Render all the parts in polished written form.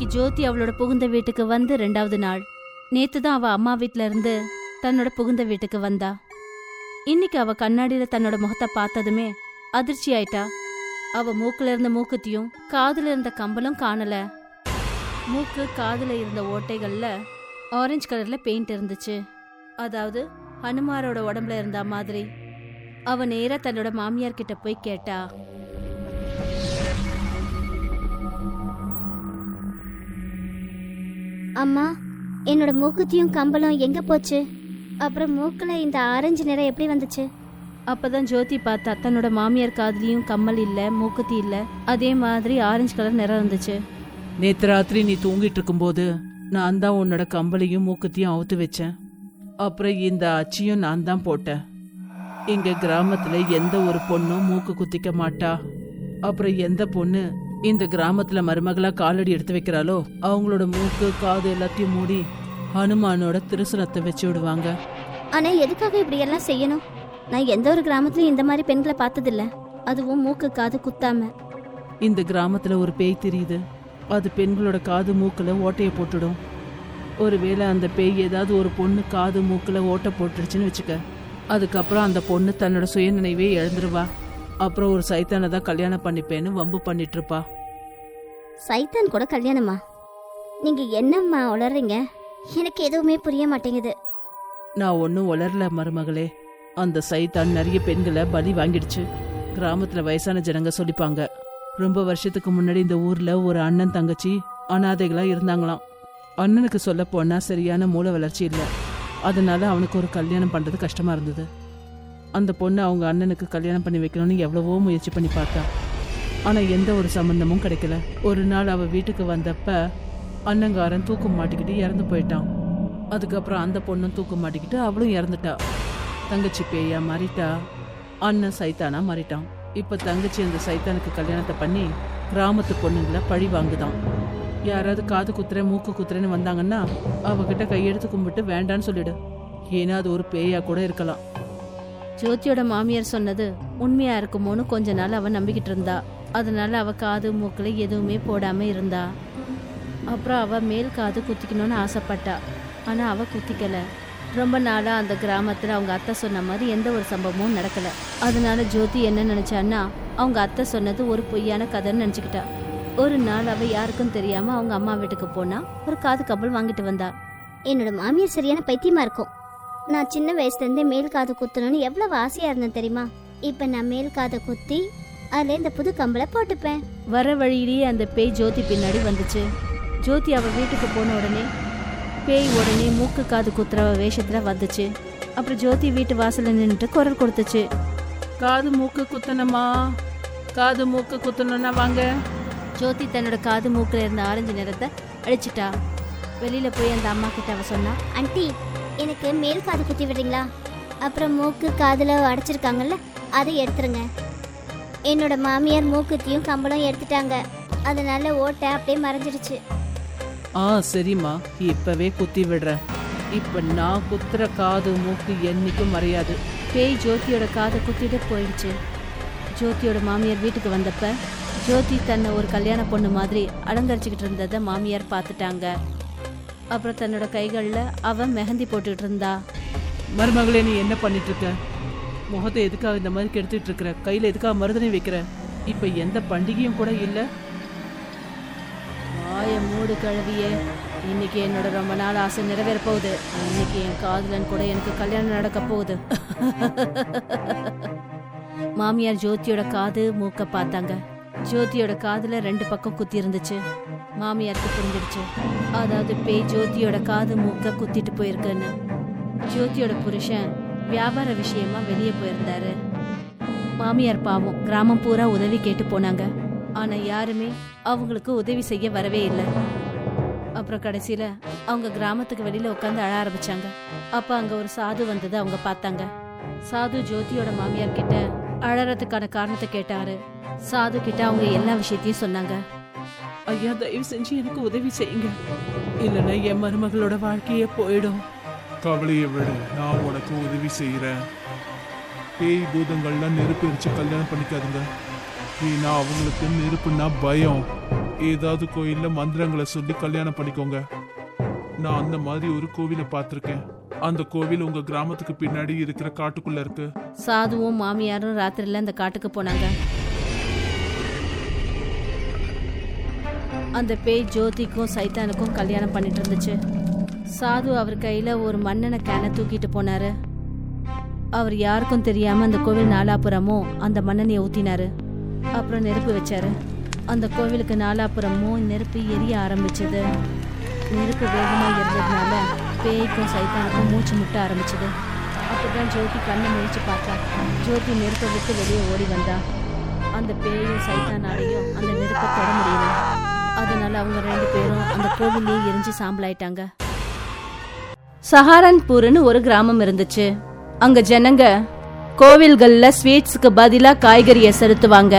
அன்னைக்கு ஜோதி அவளோட புகுந்த வீட்டுக்கு வந்து 2வது நாள். நேத்து தான் அவ அம்மா வீட்டுல இருந்து தன்னோட புகுந்த வீட்டுக்கு வந்தா. இன்னைக்கு அவ கண்ணாடியில தன்னோட முகத்தை பார்த்ததுமே அதிர்ச்சி ஆயிட்டா. அவ மூக்குல இருந்த மூக்குத்தியும் காதுல இருந்த கம்பலும் காணல. மூக்கு காதுல இருந்த ஓட்டைகள்ல ஆரஞ்சு கலர்ல பெயிண்ட் இருந்துச்சு. அதாவது ஹனுமாரோட உடம்புல இருந்த மாதிரி. அவ நேரா தன்னோட மாமியார் கிட்ட போய் கேட்டா. அம்மா, என்னோட மூக்குத்தியும் கம்பலும் எங்க போச்சு? அப்புறம் மூக்குல இந்த ஆரஞ்சு நிறம் எப்படி வந்துச்சு? அப்பதான் ஜோதி பார்த்தா தன்னோட மாமியார் காதுலயும் கம்மல் இல்ல, மூக்குத்தி இல்ல, அதே மாதிரி ஆரஞ்சு கலர் நிறம் இருந்துச்சு. நேற்று ராத்திரி நீ தூங்கிட்டு இருக்கும்போது நான் தான் உன்னோட கம்பலையும் மூக்குத்தியும் அவுத்து வச்சேன். அப்புறம் இந்த அச்சியும் நான் தான் போட்டேன். இங்க கிராமத்துல எந்த ஒரு பொண்ணும் மூக்கு குத்திக்க மாட்டா. அப்புறம் எந்த பொண்ணு இந்த கிராமத்துல மருமகளா காலடி எடுத்து வைக்கிறாளோ அவங்களோட மூக்கு காது எல்லாத்தையும் மூடி ஹனுமானோட திருசனத்தை வச்சு விடுவாங்க. ஆனா எதுக்காக இப்படி எல்லாம் செய்யணும்? நான் எந்த ஒரு கிராமத்துலயும் இந்த மாதிரி பெண்களை பார்த்ததில்ல, அதுவும் மூக்கு காது குத்தாம. இந்த கிராமத்துல ஒரு பேய் தெரியுது. அது பெண்களோட காது மூக்குல ஓட்டையை போட்டுடும். ஒருவேளை அந்த பேய் ஏதாவது ஒரு பொண்ணு காது மூக்குல ஓட்டை போட்டுருச்சுன்னு வச்சுக்க, அதுக்கப்புறம் அந்த பொண்ணு தன்னோட சுயநினைவே இழந்துருவா. அப்புறம் ஒரு சைத்தானை தான் கல்யாணம் பண்ணிப்பேன்னு வம்பு பண்ணிட்டு இருப்பா. சைத்தான் கூட கல்யாணமா? நீங்க என்னம்மா உளறீங்க? எனக்கு எதுவுமே புரிய மாட்டேங்குது. நான் ஒன்னும் உளரல மருமகளே. அந்த சைத்தான் நிறைய பெண்களை பலி வாங்கிடுச்சு. கிராமத்துல வயசான ஜனங்க சொல்லிப்பாங்க, ரொம்ப வருஷத்துக்கு முன்னாடி இந்த ஊர்ல ஒரு அண்ணன் தங்கச்சி அனாதைகளா இருந்தாங்களாம். அண்ணனுக்கு சொல்ல போனா சரியான மூளை வளர்ச்சி இல்லை, அதனால அவனுக்கு ஒரு கல்யாணம் பண்றது கஷ்டமா இருந்தது. அந்த பொண்ணு அவங்க அண்ணனுக்கு கல்யாணம் பண்ணி வைக்கணும்னு எவ்வளவோ முயற்சி பண்ணி பார்த்தா, ஆனா எந்த ஒரு சம்பந்தமும் கிடைக்கல. ஒரு நாள் அவ வீட்டுக்கு வந்தப்ப அண்ணங்காரன் தூக்கம் மாட்டிக்கிட்டு இறந்து போயிட்டான். அதுக்கப்புறம் அந்த பொண்ணும் தூக்கம் மாட்டிக்கிட்டு அவளும் இறந்துட்டா. தங்கச்சி பேயா மாறிட்டா, அண்ணன் சைத்தானா மாறிட்டான். இப்போ தங்கச்சி அந்த சைத்தானுக்கு கல்யாணத்தை பண்ணி கிராமத்து பொண்ணுங்களை பழி வாங்குதான். யாராவது காது குத்துற மூக்கு குத்துறேன்னு வந்தாங்கன்னா அவகிட்ட கையெடுத்து கும்பிட்டு வேண்டான்னு சொல்லிடு, ஏன்னா அது ஒரு பேயா கூட இருக்கலாம். ஜோதியோட மாமியார் சொன்னது உண்மையா இருக்குமோன்னு கொஞ்ச நாள் அவ நம்பிக்கிட்டு இருந்தா. அதனால அவ காது மூக்குல எதுவுமே போடாம இருந்தா. அப்புறம் அவ மேல் காது குத்திக்கணும்னு ஆசைப்பட்டா, ஆனா அவ குத்திக்கல. ரொம்ப நாளா அந்த கிராமத்துல அவங்க அத்தை சொன்ன மாதிரி எந்த ஒரு சம்பவமும் நடக்கல. அதனால ஜோதி என்ன நினைச்சான்னா, அவங்க அத்தை சொன்னது ஒரு பொய்யான கதைன்னு நினைச்சுக்கிட்டா. ஒரு நாள் அவ யாருக்கும் தெரியாம அவங்க அம்மா வீட்டுக்கு போனா ஒரு காது கம்பல் வாங்கிட்டு வந்தா. என்னோட மாமியார் சரியான பைத்தியமா இருக்கும். நான் சின்ன வயசுல இருந்தே மேல் காது குத்தணும்னு எவ்வளவு ஆசையா இருந்தேன் தெரியுமா? இப்ப நான் மேல் காதை குத்தி அதுல இந்த புது கம்பளை போட்டுப்பேன். வர வழியிலேயே அந்த பேய் ஜோதி பின்னாடி வந்துச்சு. ஜோதி அவ வீட்டுக்கு போன உடனே பேய் உடனே மூக்கு காது குத்துற வேஷத்துல வந்துச்சு. அப்புறம் ஜோதி வீட்டு வாசல்ல நின்றுட்டு குரல் கொடுத்துச்சு, காது மூக்கு குத்தணுமா, காது மூக்கு குத்தணும்னா வாங்க. ஜோதி தன்னோட காது மூக்குல இருந்த ஆரஞ்சு நிறத்தை அடிச்சிட்டா. வெளியில போய் அந்த அம்மா கிட்ட அவ சொன்னா, ஆண்டி எனக்கு மேல் காது குத்தி விடுறீங்களா? அப்புறம் மூக்கு காதுல அடைச்சிருக்காங்கல்ல, அதை எடுத்துருங்க. என்னோட மாமியார் மூக்குத்தியும் கம்பளம் எடுத்துட்டாங்க, அதனால ஓட்ட அப்படியே மறைஞ்சிடுச்சு. ஆ சரிம்மா, இப்பவே குத்தி விடுறேன். இப்ப நான் குத்துற காது மூக்கு என்னைக்கும் மறையாது. பேய் ஜோதியோட காதை குத்திட்டு போயிடுச்சு. ஜோதியோட மாமியார் வீட்டுக்கு வந்தப்ப ஜோதி தன்னை ஒரு கல்யாண பொண்ணு மாதிரி அலங்கரிச்சுக்கிட்டு இருந்ததை மாமியார் பார்த்துட்டாங்க. அப்புறம் தன்னோட கைகளில் அவன் மெஹந்தி போட்டுக்கிட்டு இருந்தா. மருமகளே, நீ என்ன பண்ணிட்டு இருக்க? முகத்தை எதுக்காக இந்த மாதிரி கெடுத்துட்டு இருக்கிற? கையில எதுக்காக மருதனை வைக்கிற? இப்ப எந்த பண்டிகையும் கூட இல்லை. மூடு கழுவியே, இன்னைக்கு என்னோட ரொம்ப நாள் ஆசை நிறைவேற போகுது. இன்னைக்கு என் காதலன் கூட எனக்கு கல்யாணம் நடக்க போகுது. மாமியார் ஜோதியோட காது மூக்க பார்த்தாங்க. ஜோதியோட காதுல 2 பக்கம் குத்தி இருந்துச்சு. மாமியாருக்கு புரிஞ்சிடுச்சு, அதாவது பேய் ஜோதியோட காது மூக்க குத்திட்டு போயிருக்குன்னு. ஜோதியோட புருஷன் வியாபார விஷயமா வெளியே போயிருந்தாரு. மாமியார் பாவம் கிராமம் பூரா உதவி கேட்டு போனாங்க, ஆனா யாருமே அவங்களுக்கு உதவி செய்ய வரவே இல்லை. அப்புறம் கடைசியில அவங்க கிராமத்துக்கு வெளியில உட்காந்து அழ ஆரம்பிச்சாங்க. அப்ப அங்க ஒரு சாது வந்தது அவங்க பார்த்தாங்க. சாது ஜோதியோட மாமியார் கிட்ட அழறதுக்கான காரணத்தை கேட்டாரு. சாது கிட்ட அவங்க எல்லா விஷயத்தையும் சொன்னாங்க. ஐயா, தயவு செஞ்சு எனக்கு உதவி செய்யுங்க, இல்லைன்னா என் மருமகளோட வாழ்க்கையே போயிடும். கவலையை விட, நான் உனக்கு உதவி செய்யறேன். பேய் பூதங்கள்லாம் நெருப்பு எரிச்சு கல்யாணம் பண்ணிக்காதுங்க. ஏன்னா அவங்களுக்கு நெருப்புன்னா பயம். ஏதாவது கோயில்ல மந்திரங்களை சொல்லி கல்யாணம் பண்ணிக்கோங்க. நான் அந்த மாதிரி ஒரு கோவிலை பார்த்திருக்கேன். அந்த கோவில் உங்க கிராமத்துக்கு பின்னாடி இருக்கிற காட்டுக்குள்ள இருக்கு. சாதுவும் மாமியாரும் ராத்திரில அந்த காட்டுக்கு போனாங்க. அந்த பேய் ஜோதிக்கும் சைத்தானுக்கும் கல்யாணம் பண்ணிட்டு இருந்துச்சு. சாது அவர் கையில ஒரு மண்ணெண்ணெய் கேனை தூக்கிட்டு போனாரு. அவர் யாருக்கும் தெரியாம அந்த கோவில் நாலாபுறமும் அந்த மண்ணெண்ணெயை ஊத்தினாரு. அப்புறம் நெருப்பு வச்சாரு. அந்த கோவிலுக்கு நாலாபுறமும் நெருப்பு எரிய ஆரம்பிச்சது. நெருப்பு வேகமா இருந்ததுனால பேய்க்கும் சைத்தானுக்கும் மூச்சு முட்ட ஆரம்பிச்சது. அப்பதான் ஜோதி கண்ணை முழிச்சு பார்த்தா. ஜோதி நெருப்பை விட்டு வெளியே ஓடி வந்தா. அந்த பேயும் சைத்தானாலையும் அந்த நெருப்பை தொட முடியல. அதனால அவங்க ரெண்டு பேரும் அந்த கோவிலே எரிஞ்சு சாம்பலாயிட்டாங்க. சஹாரன்பூர்னு ஒரு கிராமம் இருந்துச்சு. அங்க ஜனங்க கோவில்கள்ல ஸ்வீட்ஸுக்கு பதிலா காய்கறியை செலுத்துவாங்க.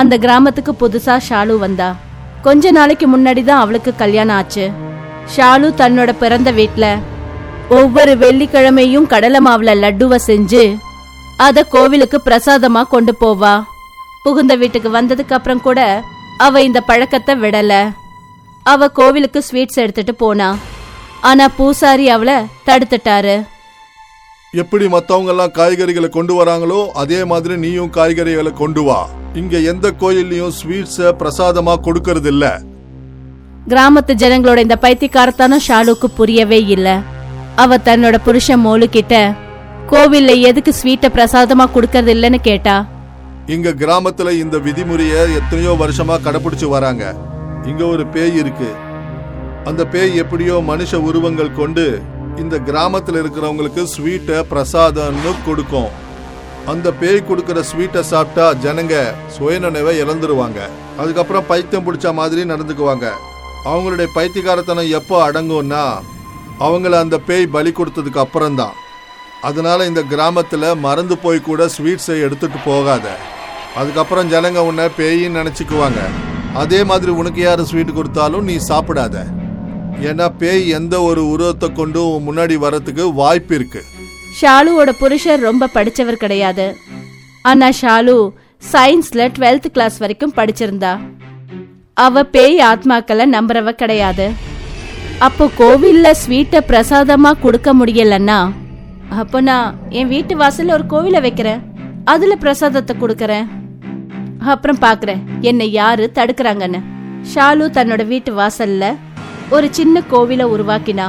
அந்த கிராமத்துக்கு புதுசா ஷாலு வந்தா. கொஞ்ச நாளைக்கு முன்னாடி தான் அவளுக்கு கல்யாணம் ஆச்சு. ஷாலு தன்னோட பிறந்த வீட்டுல ஒவ்வொரு வெள்ளிக்கிழமையும் கடலை மாவுல லட்டுவை செஞ்சு அத கோவிலுக்கு பிரசாதமா கொண்டு போவா. புகுந்த வீட்டுக்கு வந்ததுக்கு அப்புறம் கூட அவ இந்த பழக்கத்தை விடல. அவ கோவிலுக்கு ஸ்வீட்ஸ் எடுத்துட்டு போனா. ஆனா பூசாரி அவளை தடுத்துட்டாரு. எப்படி மத்தவங்க எல்லாம் காய்கறிகளை கொண்டு வராங்களோ அதே மாதிரி நீயும் காய்கறிகளை கொண்டு வா. இங்க எந்த கோயில்லையும் ஸ்வீட்ஸ் பிரசாதமா கொடுக்கறது இல்ல. கிராமத்து ஜனங்களோட இந்த பைத்தியக்காரத்தான ஷாலுக்கு புரியவே இல்ல. அவ தன்னோட புருஷன் மோலு கிட்ட கோவில்ல எதுக்கு ஸ்வீட்ட பிரசாதமா கொடுக்கறது இல்லன்னு கேட்டா. இங்க கிராமத்துல இந்த விதிமுறைய எத்தனையோ வருஷமா கடைபிடிச்சு வராங்க. இங்க ஒரு பேய் இருக்கு. அந்த பேய் எப்படியோ மனுஷ உருவங்கள் கொண்டு இந்த கிராமத்துல இருக்கிறவங்களுக்கு ஸ்வீட்டை பிரசாதம்னு கொடுக்கும். அந்த பேய் கொடுக்கற ஸ்வீட்டை சாப்பிட்டா ஜனங்க சுயநினைவை இழந்துருவாங்க. அதுக்கப்புறம் பைத்தியம் பிடிச்ச மாதிரி நடந்துக்குவாங்க. அவங்களுடைய பைத்தியக்காரத்தனம் எப்போ அடங்கும்னா அவங்கள அந்த பேய் பலி கொடுத்ததுக்கு அப்புறம்தான். அதனால இந்த கிராமத்துல மறந்து போய் கூட ஸ்வீட்ஸை எடுத்துட்டு போகாத. அதுக்கப்புறம் ஜனங்க உன்னை பேயின்னு நினைச்சுக்குவாங்க. அதே மாதிரி உனக்கு யார் ஸ்வீட் கொடுத்தாலும் நீ சாப்பிடாத. ஏன்னா பேய் எந்த ஒரு உருவத்தை கொண்டு முன்னாடி வரதுக்கு வாய்ப்பு இருக்கு. ஷாலுவோட புருஷர் ரொம்ப படிச்சவர் கிடையாது. ஆனா ஷாலு சயின்ஸ்ல 12th கிளாஸ் வரைக்கும் படிச்சிருந்தா. அவ பேய் ஆத்மாக்களை நம்புறவ கிடையாது. அப்போ கோவில்ல ஸ்வீட்டை பிரசாதமா கொடுக்க முடியலன்னா அப்போ நான் என் வீட்டு வாசல்ல ஒரு கோவிலை வைக்கிறேன், அதுல பிரசாதத்தை கொடுக்கறேன், அப்புறம் பாக்குறேன் என்னை யாரு தடுக்கிறாங்கன்னு. ஷாலு தன்னோட வீட்டு வாசல்ல ஒரு சின்ன கோவிலை உருவாக்கினா.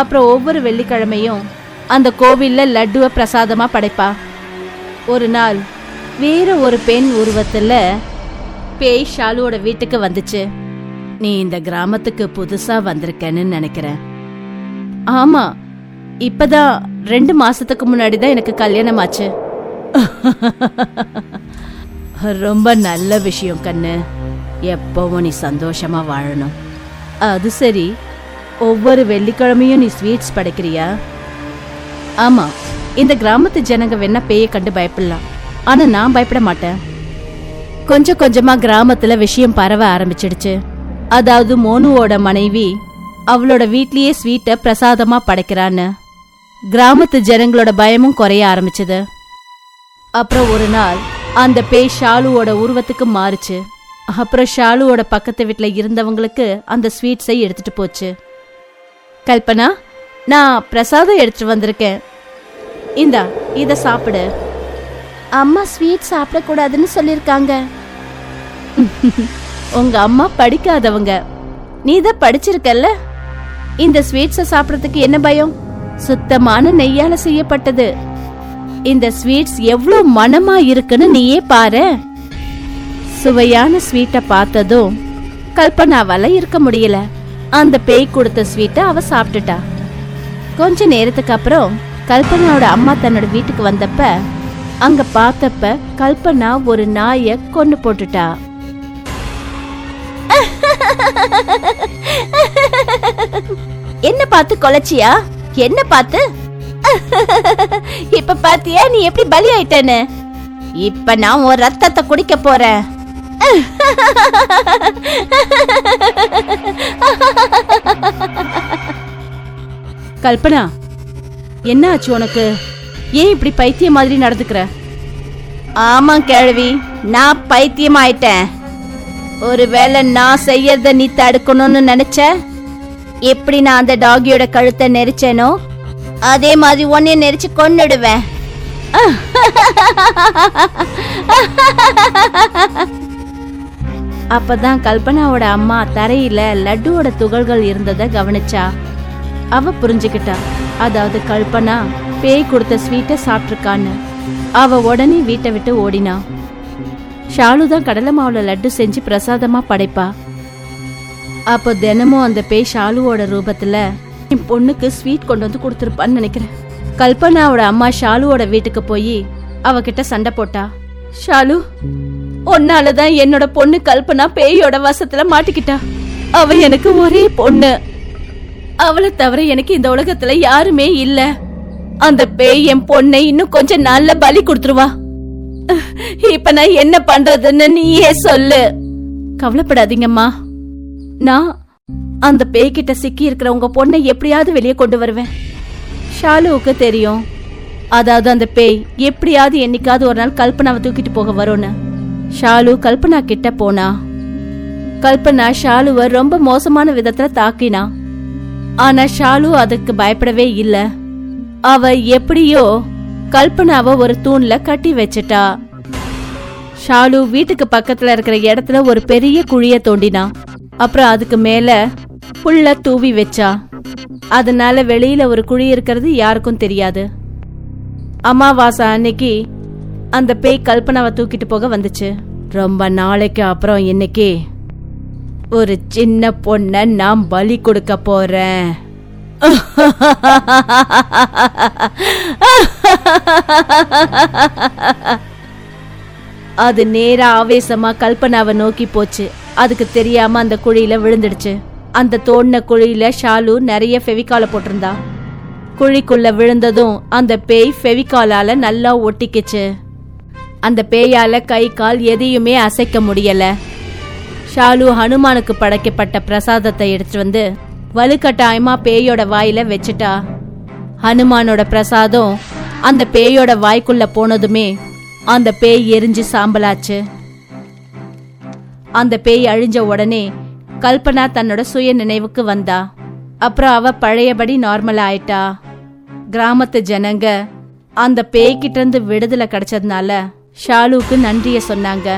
அப்புறம் ஒவ்வொரு வெள்ளிக்கிழமையும் அந்த கோவில்ல லட்டுவை பிரசாதமா படைப்பா. ஒரு நாள் வேற ஒரு பெண் உருவத்துல பேய் ஷாலுவோட வீட்டுக்கு வந்துச்சு. நீ இந்த கிராமத்துக்கு புதுசா வந்திருக்கன்னு நினைக்கிறேன். ஆமா, இப்பதான் 2 மாசத்துக்கு முன்னாடிதான் எனக்கு கல்யாணம் ஆச்சு. ரொம்ப நல்ல விஷயம் கண்ணு. எப்பவும் நீ சந்தோஷமா வாழணும். அது சரி, ஒவ்வொரு வெள்ளிக்கிழமையும் நீ ஸ்வீட்ஸ் படைக்கிறியா? ஆமாம். இந்த கிராமத்து ஜனங்க வேணா பேயை கண்டு பயப்படலாம், ஆனால் நான் பயப்பட மாட்டேன். கொஞ்சம் கொஞ்சமாக கிராமத்தில் விஷயம் பரவ ஆரம்பிச்சிடுச்சு. அதாவது மோனுவோட மனைவி அவளோட வீட்லேயே ஸ்வீட்டை பிரசாதமாக படைக்கிறான்னு. கிராமத்து ஜனங்களோட பயமும் குறைய ஆரம்பிச்சது. அப்புறம் ஒரு நாள் அந்த பேய் ஷாலுவோட உருவத்துக்கு மாறுச்சு. அப்புறம் ஷாலுவோட பக்கத்து வீட்டில் இருந்தவங்களுக்கு அந்த ஸ்வீட்ஸை எடுத்துட்டு போச்சு. கல்பனா, நான் பிரசாதம் எடுத்துட்டு வந்திருக்கேன், இந்தா இதை சாப்பிடு. அம்மா ஸ்வீட் சாப்பிடக்கூடாதுன்னு சொல்லியிருக்காங்க. உங்க அம்மா படிக்காதவங்க, நீ தான் படிச்சிருக்கல்ல. இந்த ஸ்வீட்ஸை சாப்பிட்றதுக்கு என்ன பயம்? சுத்தமான நெய்யால செய்யப்பட்டது. இந்த ஸ்வீட்ஸ் எவ்வளோ மனமா இருக்குன்னு நீயே பாரு. சுவையான ஸ்வீட்டை பார்த்ததும் கல்பனாவால இருக்க முடியல. அந்த பேய் கொடுத்த ஸ்வீட்டை அவ சாப்பிட்டுட்டா. கொஞ்ச நேரத்துக்கு அப்புறம் கல்பனாவோட அம்மா தன்னோட வீட்டுக்கு வந்தப்ப அங்க பார்த்தப்ப கல்பனா ஒரு நாயை கொன்னு போட்டுட்டா. என்ன பார்த்து கொலைச்சியா? என்ன பார்த்து? இப்ப பாத்தியா நீ எப்படி பலி ஆயிட்டேன்னு? இப்ப நான் ஒரு ரத்தத்தை குடிக்க போறேன். கல்பனா, என்ன ஆச்சு உனக்கு? ஏன் இப்படி பைத்தியம் மாதிரி நடந்துக்கிற? ஆமா கேள்வி, நான் பைத்தியம் ஆயிட்டேன். ஒருவேளை நான் செய்யறத நீ தடுக்கணும்னு நினைச்ச, எப்படி நான் அந்த டாகியோட கழுத்தை நெரிச்சேனோ அதே மாதிரி ஒன்னே நெரிச்சு கொன்னுடுவேன். அப்பதான் கல்பனாவோட அம்மா தரையில லட்டுவோட துகள்கள் இருந்ததை கவனிச்சா. அவ புரிஞ்சுக்கிட்டா, அதாவது கல்பனா பேய் கொடுத்த ஸ்வீட்டை சாப்பிட்ருக்கான்னு. அவ உடனே வீட்டை விட்டு ஓடினா. ஷாலுதான் கடலை மாவுல லட்டு செஞ்சு பிரசாதமா படைப்பா. அப்போ தினமும் அந்த பேய் ஷாலுவோட ரூபத்துல என் பொண்ணுக்கு ஸ்வீட் கொண்டு வந்து கொடுத்துருப்பான்னு நினைக்கிறேன். கல்பனாவோட அம்மா ஷாலுவோட வீட்டுக்கு போய் அவகிட்ட சண்டை போட்டா. ஷாலு, ஒன்னாலதான் என்னோட பொண்ணு கல்பனா பேயோட வசத்துல மாட்டிக்கிட்டா. அவ எனக்கு ஒரே பொண்ணு, அவளை தவிர எனக்கு இந்த உலகத்துல யாருமே இல்ல. அந்த பேய் என் பொண்ணை இன்னும் கொஞ்சம் நாள்ல பலி கொடுத்துருவா. இப்ப நான் என்ன பண்றதுன்னு நீயே சொல்லு. கவலைப்படாதீங்கம்மா, நான் அந்த பேய்கிட்ட சிக்கி இருக்கிற உங்க பொண்ணை எப்படியாவது வெளியே கொண்டு வருவேன். ஷாலுவுக்கு தெரியும், அதாவது அந்த பேய் எப்படியாவது என்னைக்காவது ஒரு நாள் கல்பனாவை தூக்கிட்டு போக வரும்னு. ஷாலு கல்பனா கிட்ட போனா. கல்பனா ஷாலுவை ரொம்ப மோசமான விதத்துல தாக்கினா. ஆனா ஷாலு அதுக்கு பயப்படவே இல்ல. அவ எப்படியோ கல்பனாவை ஒரு தூண்ல கட்டி வச்சிட்டா. ஷாலு வீட்டுக்கு பக்கத்துல இருக்கிற இடத்துல ஒரு பெரிய குழிய தோண்டினா. அப்புறம் அதுக்கு மேல புல்ல தூவி வச்சா. அதனால வெளியில ஒரு குழி இருக்கிறது யாருக்கும் தெரியாது. அமாவாசை அன்னைக்கு அந்த பேய் கல்பனாவை தூக்கிட்டு போக வந்துச்சு. ரொம்ப நாளைக்கு அப்புறம் இன்னைக்கு ஒரு சின்ன பொண்ண நான் பலி கொடுக்க போறேன். அது நேரா ஆவேசமா கல்பனாவை நோக்கி போச்சு. அதுக்கு தெரியாம அந்த குழியில விழுந்துடுச்சு. அந்த தோண்ட குழியில ஷாலு நிறைய ஃபெவிகால போட்டிருந்தா. குழிக்குள்ள விழுந்ததும் அந்த பேய் ஃபெவிகாலால நல்லா ஒட்டிக்கிச்சு. அந்த பேயால கை கால் எதையுமே அசைக்க முடியல. ஷாலு ஹனுமானுக்கு படைக்கப்பட்ட பிரசாதத்தை எடுத்துட்டு வந்து வலுக்கட்டாயமா பேயோட வாயில வச்சுட்டா. ஹனுமானோட பிரசாதம் அந்த பேயோட வாய்க்குள்ள போனதுமே அந்த பேய் எரிஞ்சு சாம்பலாச்சு. அந்த பேய் அழிஞ்ச உடனே கல்பனா தன்னோட சுய நினைவுக்கு வந்தா. அப்புறம் அவ பழையபடி நார்மல் ஆயிட்டா. கிராமத்து ஜனங்க அந்த பேய்கிட்ட இருந்து விடுதலை கிடைச்சதுனால ஷாலுவுக்கு நன்றிய சொன்னாங்க.